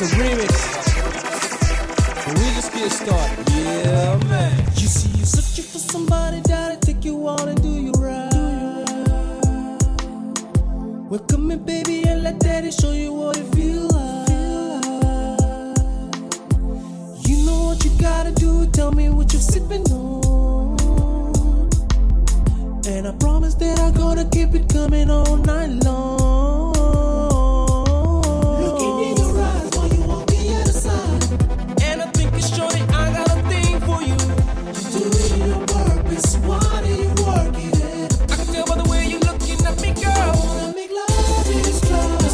It's a remix. But we just get started. Yeah, man. You see, you're searching for somebody that'll take you on and do you right. Well, come in, baby, and let daddy show you what it feels like. You know what you gotta do. Tell me what you're sipping on. And I promise that I'm gonna keep it coming all night long. Make love. It is love.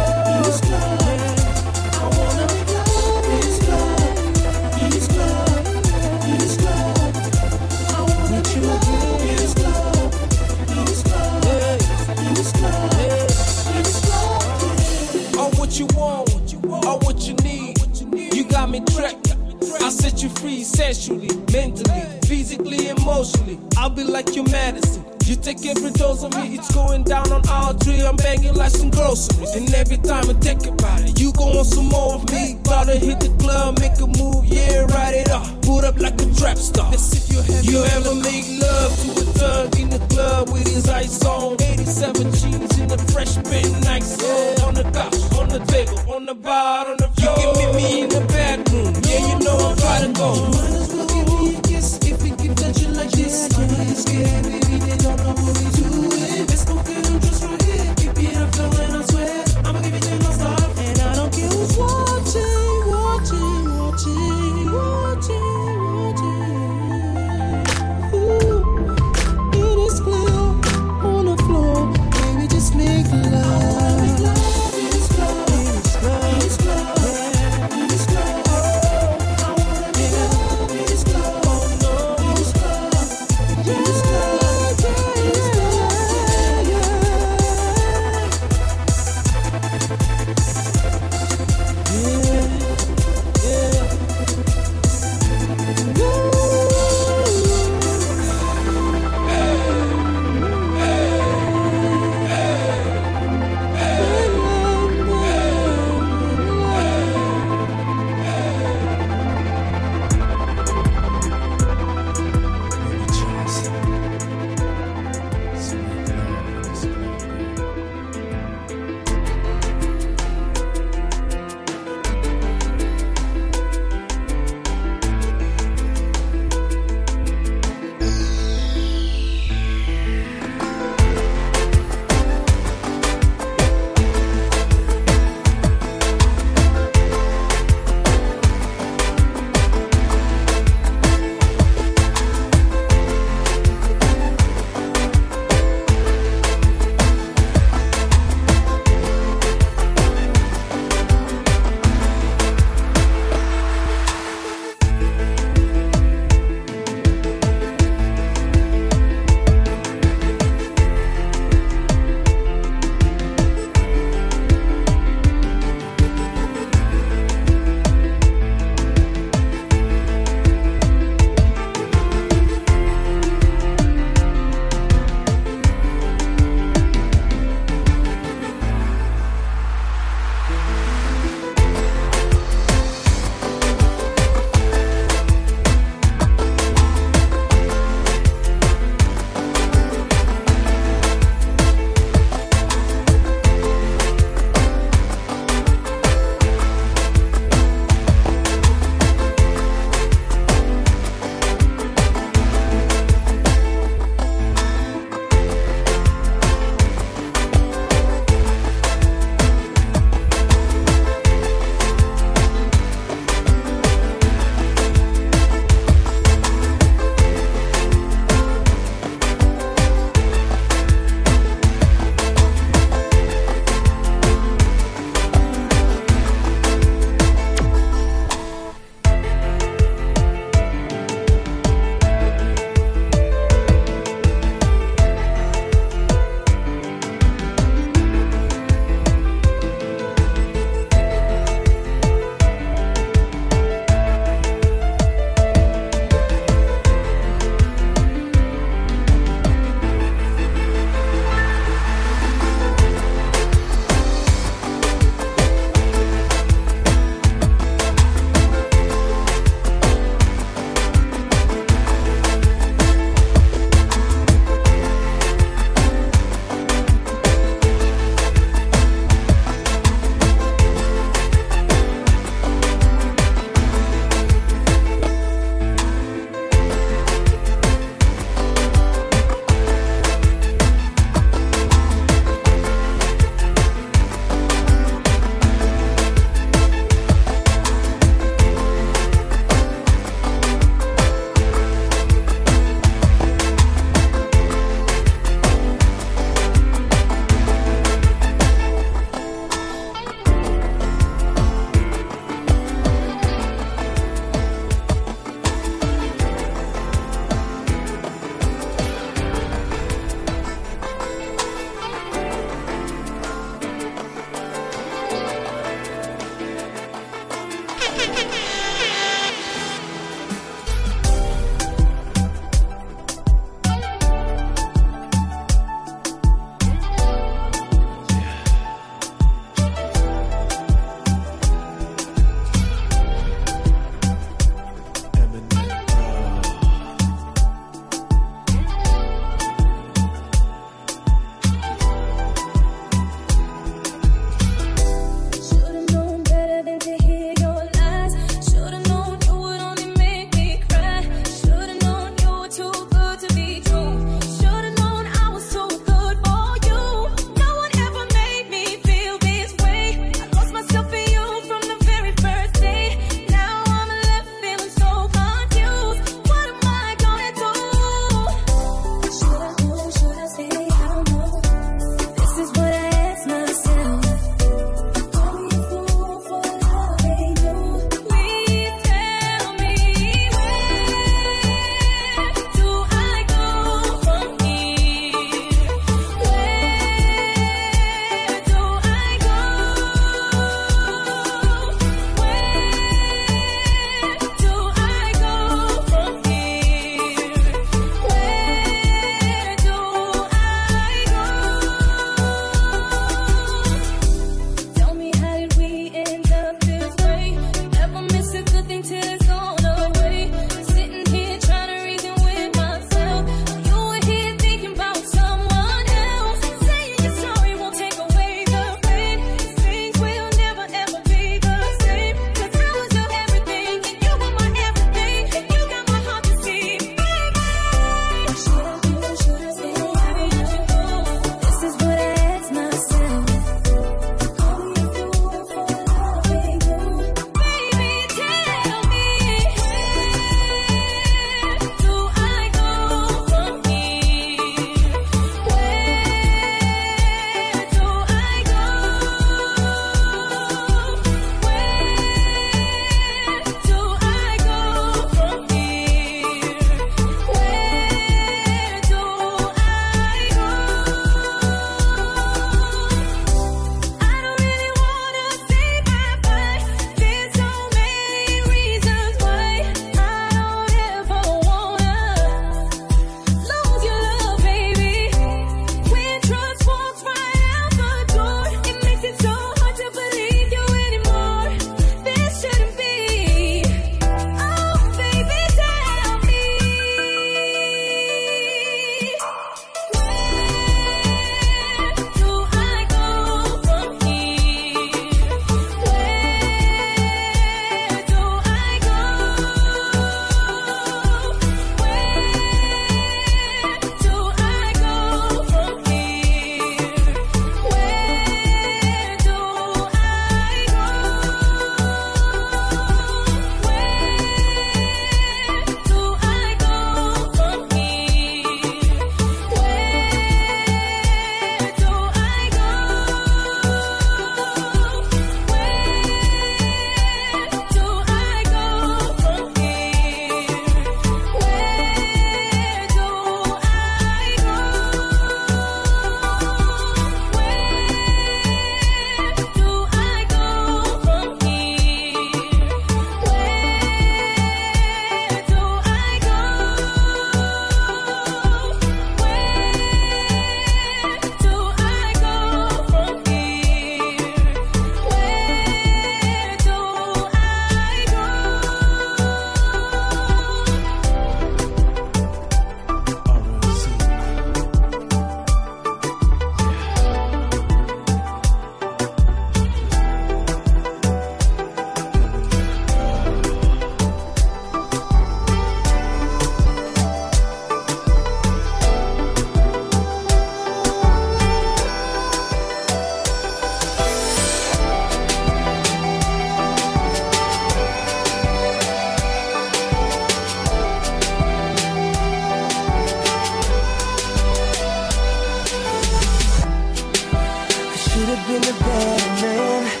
madman,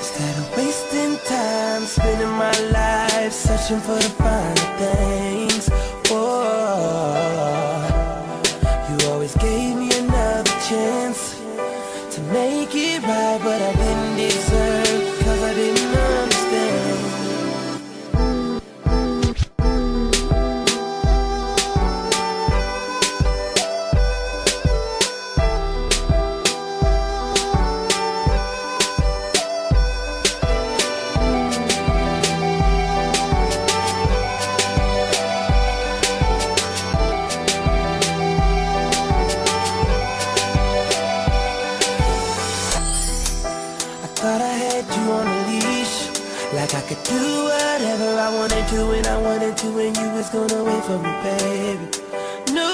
instead of wasting time, spending my life searching for the finer things. Whoa. You always gave me another chance to make it right, but I didn't deserve, cause I didn't understand. When you was gonna wait for me, baby. No.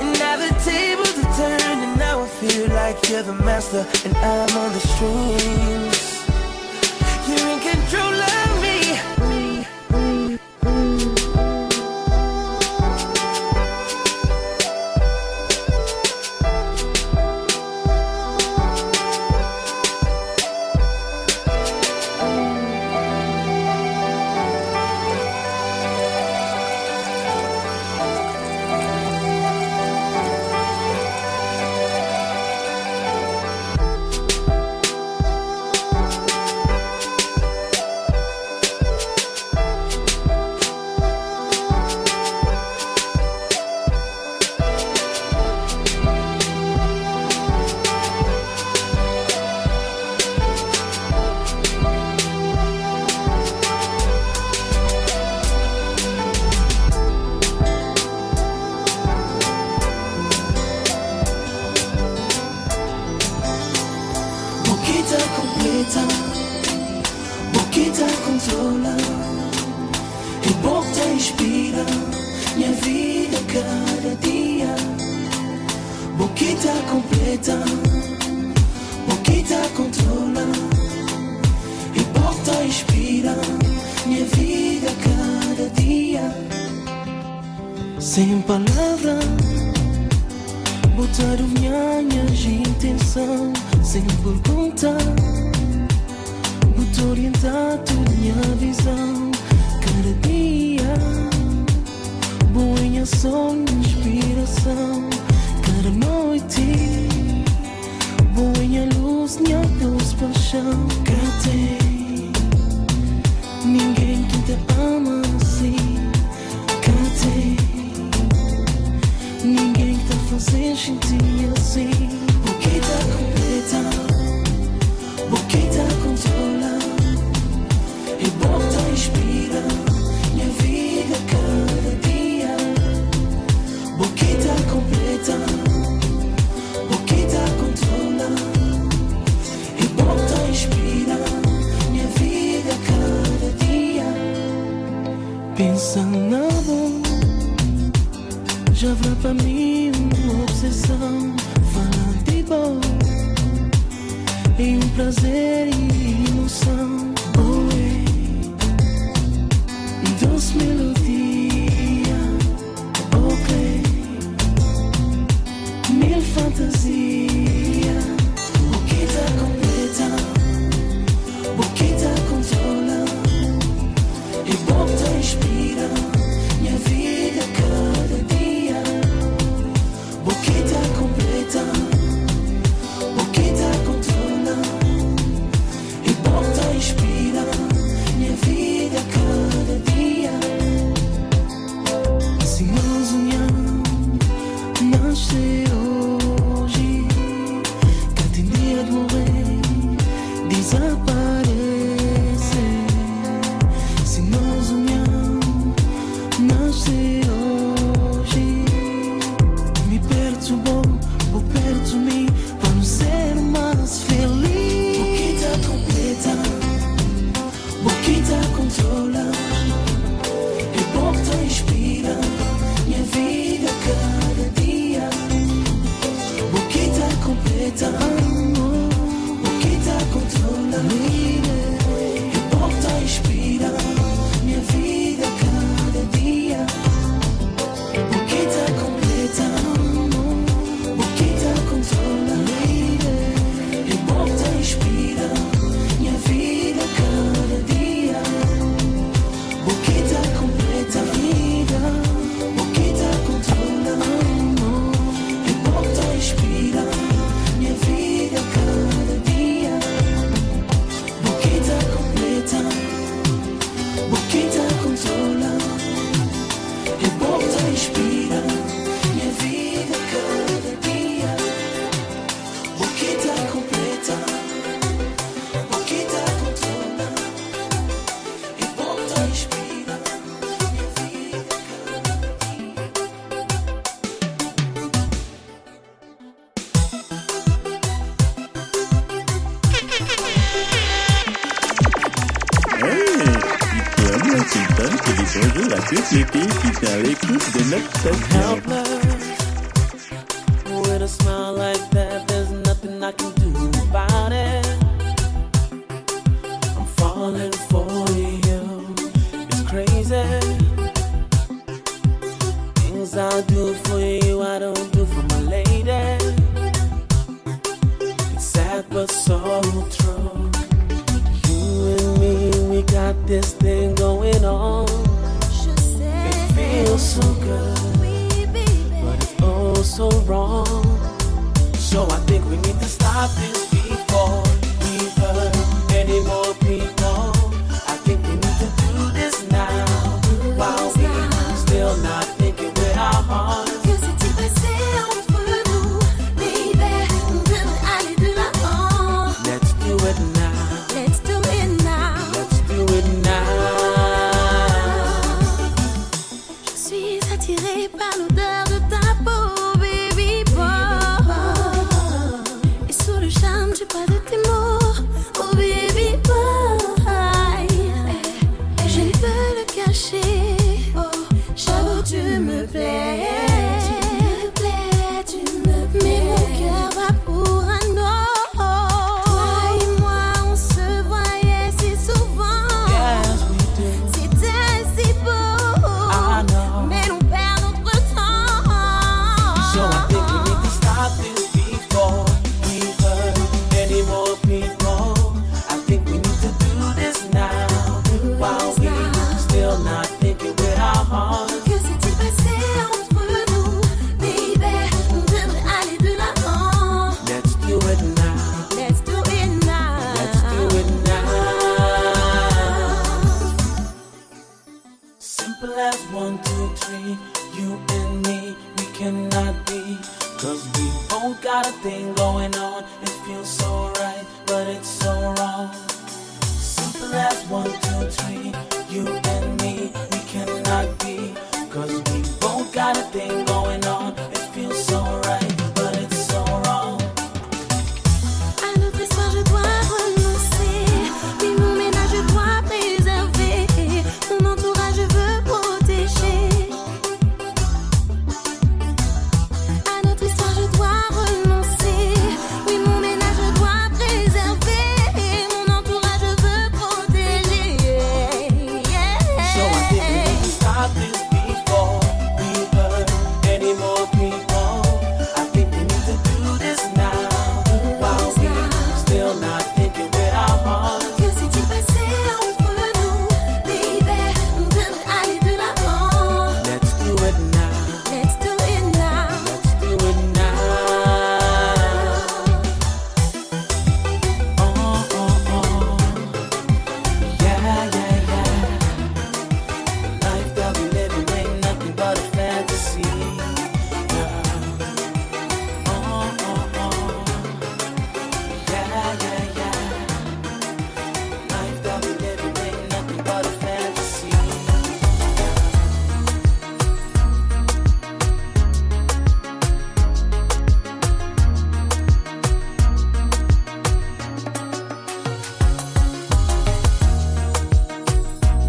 And now the tables are turned, and now I feel like you're the master and I'm on the strings. You're in control of me. Sem palavras, botar minha intenção, sem perguntar, botar orientado minha visão, cada dia, boa ação, inspiração, cada noite, boa luz, minha luz, paixão, cadê? Ninguém que te ama assim, cadê? Ninguém tá fazendo sentir assim. Boquita completa, boquita controla, e bota inspira minha vida cada dia. Boquita completa, boquita controla, e bota inspira minha vida cada dia. Pensa na voz. Já vai pra mim uma obsessão, falar de bom, e prazer e emoção. Oi, doce melodia, ok, mil fantasia. Boquita completa, boquita controla, e bota inspira minha vida cada dia. Boquita completa, boquita controla, e bota inspira minha vida cada dia. Se nós nascer hoje, programme qui dit bonjour à toutes les filles qui sont à l'écoute de notre station. With a smile like that, there's nothing I can do about it. I'm falling for you, it's crazy. Things I do for you, I don't do for my lady. It's sad but so true. Got this thing going on. It feels so good, but it's oh so wrong. So I think we need to stop this before we hurt any more people. I think we need to do this now while we're still not thinking with our hearts.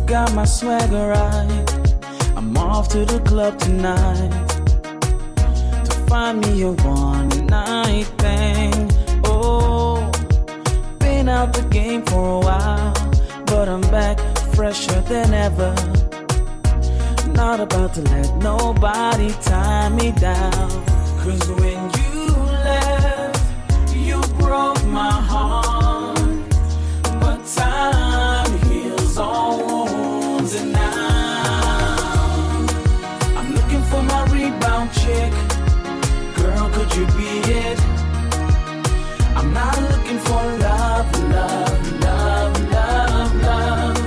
Got my swagger right. I'm off to the club tonight to find me a one night thing. Oh, been out the game for a while, but I'm back fresher than ever. Not about to let nobody tie me down. 'Cause when you left, you broke my heart. But time heals all wounds. And now I'm looking for my rebound chick. Girl, could you be it? I'm not looking for love, love, love, love, love.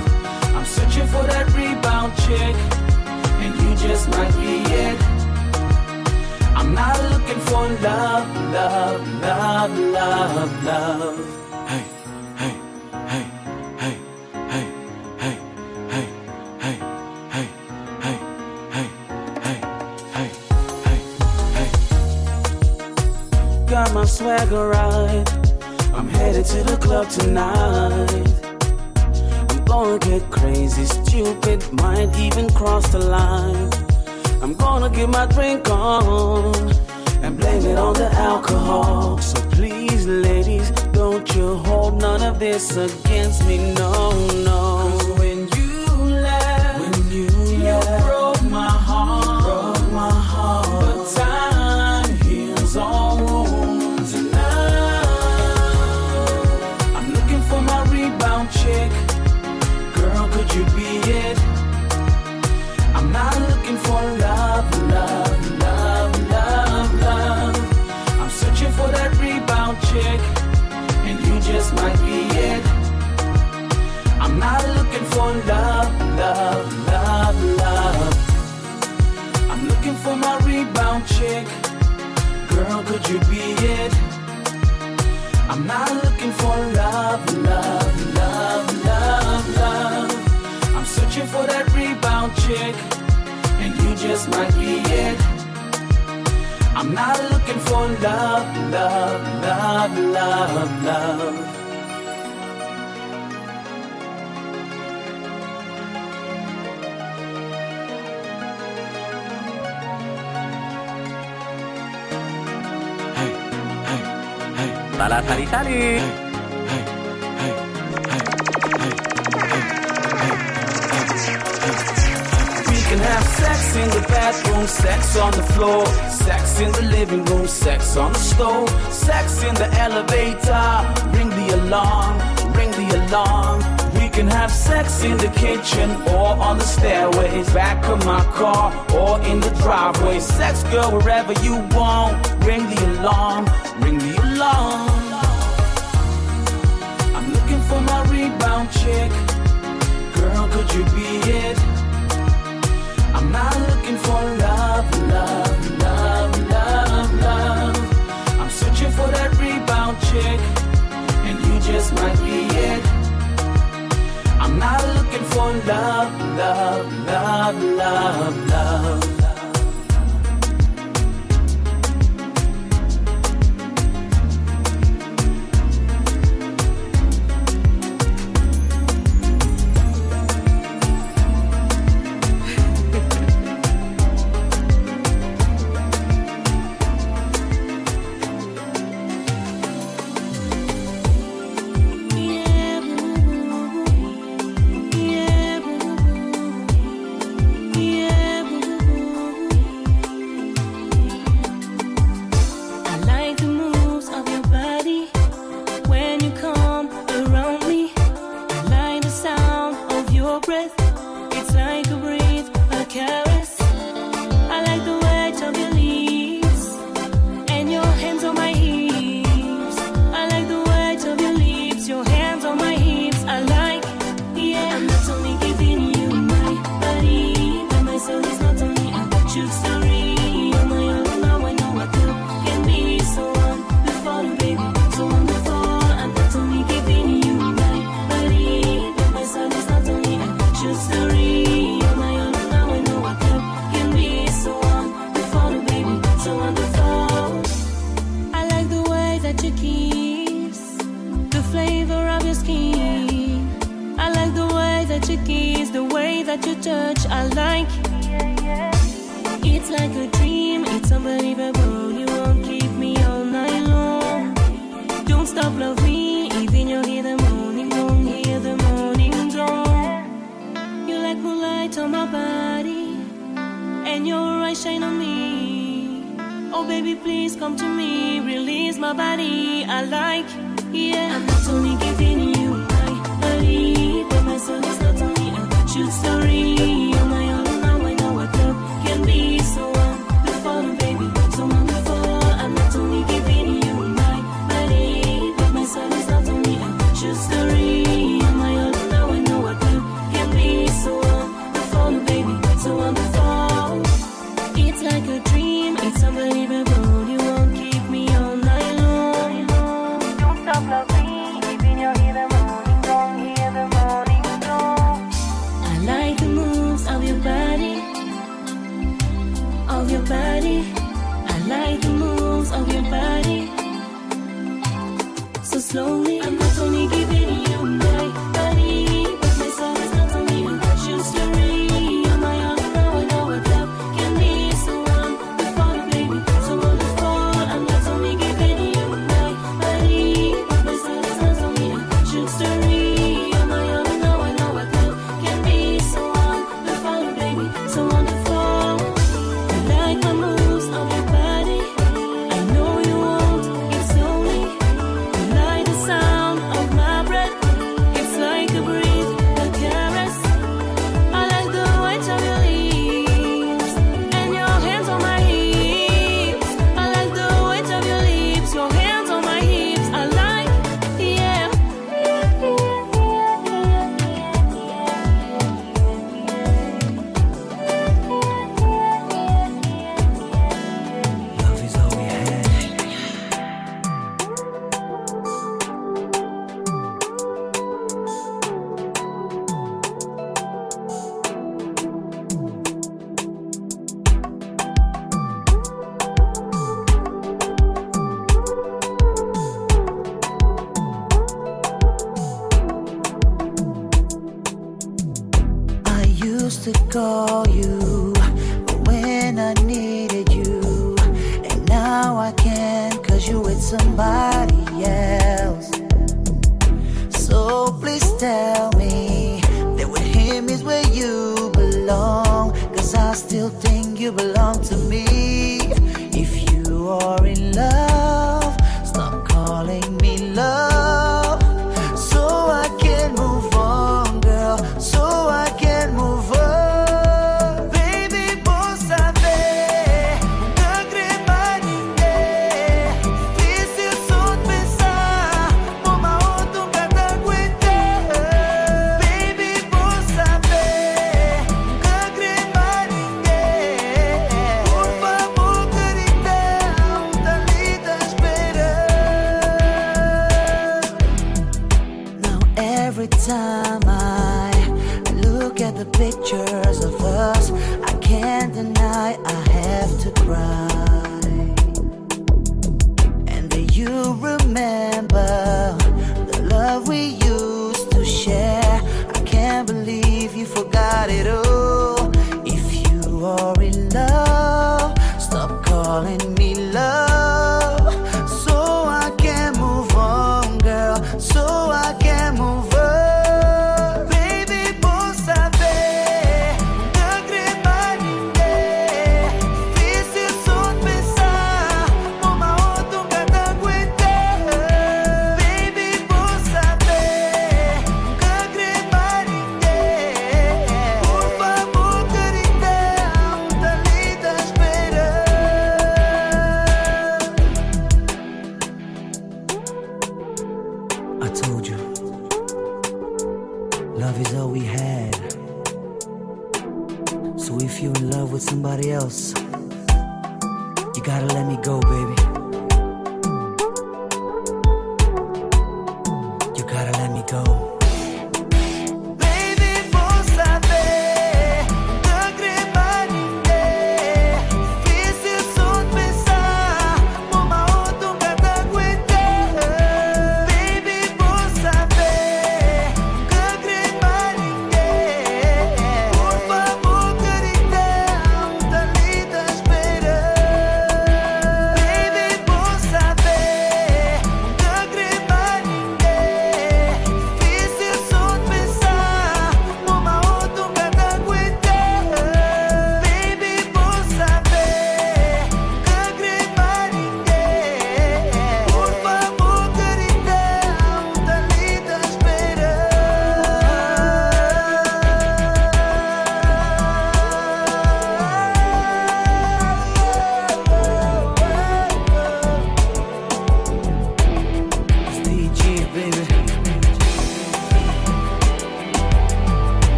I'm searching for that rebound chick, and you just might be it. I'm not looking for love, love, love, love, love. Hey, hey, hey. Got my swagger right. I'm headed to the club tonight. I'm gonna get crazy, stupid, might even cross the line. I'm gonna get my drink on and blame it on the alcohol. So please, ladies, don't you hold none of this against me, no, no. 'Cause when you left, you broke my heart, broke my heart. But time heals all wounds, and now I'm looking for my rebound chick. Girl, could you be it? I'm not looking for love, love, love, love, love. I'm searching for that rebound chick, and you just might be it. I'm not looking for love, love, love, love. I'm looking for my rebound chick. Girl, could you be it? I'm not looking for love, love, love, love, love. I'm searching for that rebound chick, and you just might be it. I'm not looking for love, love, love, love, love. Hey, hey, hey, Tala tali tali. Hey, hey, hey, hey, hey, hey. Have sex in the bathroom, sex on the floor, sex in the living room, sex on the stove, sex in the elevator, ring the alarm, ring the alarm. We can have sex in the kitchen or on the stairways, back of my car or in the driveway. Sex, girl, wherever you want, ring the alarm, ring the alarm. I'm looking for my rebound chick. Girl, could you be it? I'm not looking for love, love, love, love, love. I'm searching for that rebound chick, and you just might be it. I'm not looking for love, love, love, love, love. Slowly, I'm not only giving you my body, but my soul. to call you, but when I needed you, and now I can't, cause you with somebody else. So please tell me that with him is where you belong, cause I still think you belong to me. If you are in love, stop calling me love, so I can move on, girl, so I can move on. Pictures of us, I can't deny, I have to cry. And do you remember the love we used to share? I can't believe you forgot it all. If you are in love, stop calling me love, so I can move on, girl, so I can move on. Else, you gotta let me go, baby. You gotta let me go.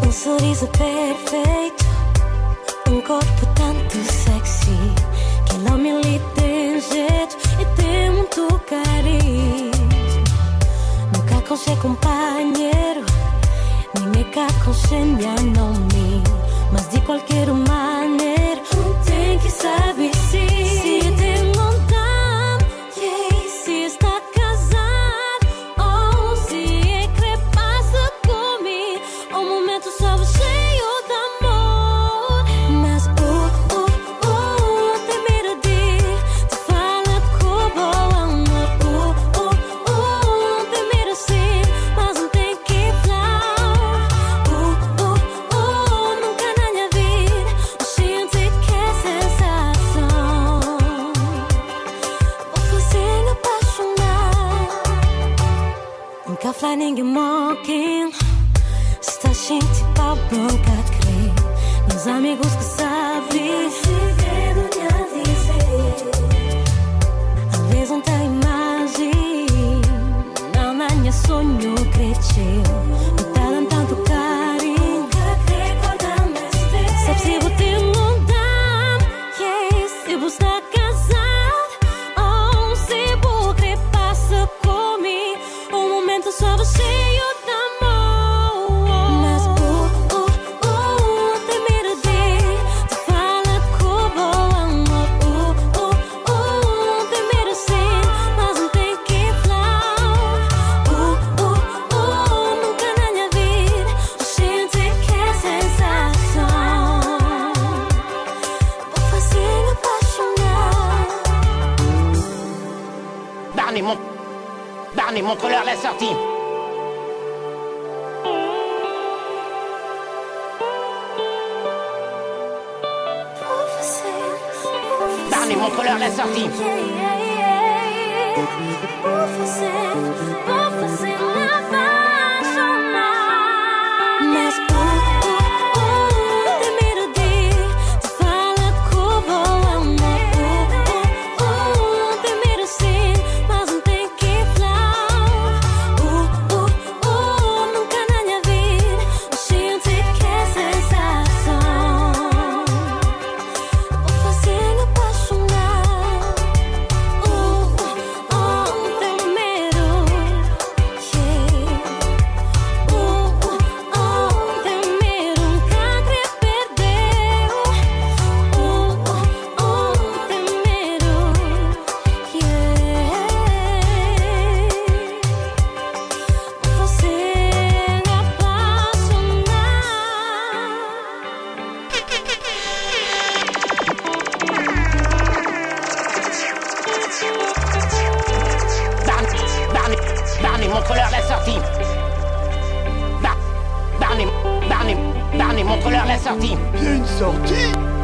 Un sorriso perfetto, un corpo tanto sexy, che non mi lì tem um jeito e tem muito carisma. Nunca consegue companheiro, nem me cá consegue nome, mas de qualquer maneira tem que saber se tem montar, que se está. Fly ninguém mocking, está gente pra boca crer. Meus amigos que sabem, se vendo de avisar. Às vezes não tem imagem, não na minha sonho crescer. Me dá tanto carinho, nunca crê quando me espera. Sabe se eu te mudar, yes, se eu buscar. Só você e o amor. Barney, montre-leur la sortie. Barney, montre-leur la sortie. Montre-leur la sortie. Barney, montre-leur la sortie. Il y a une sortie ?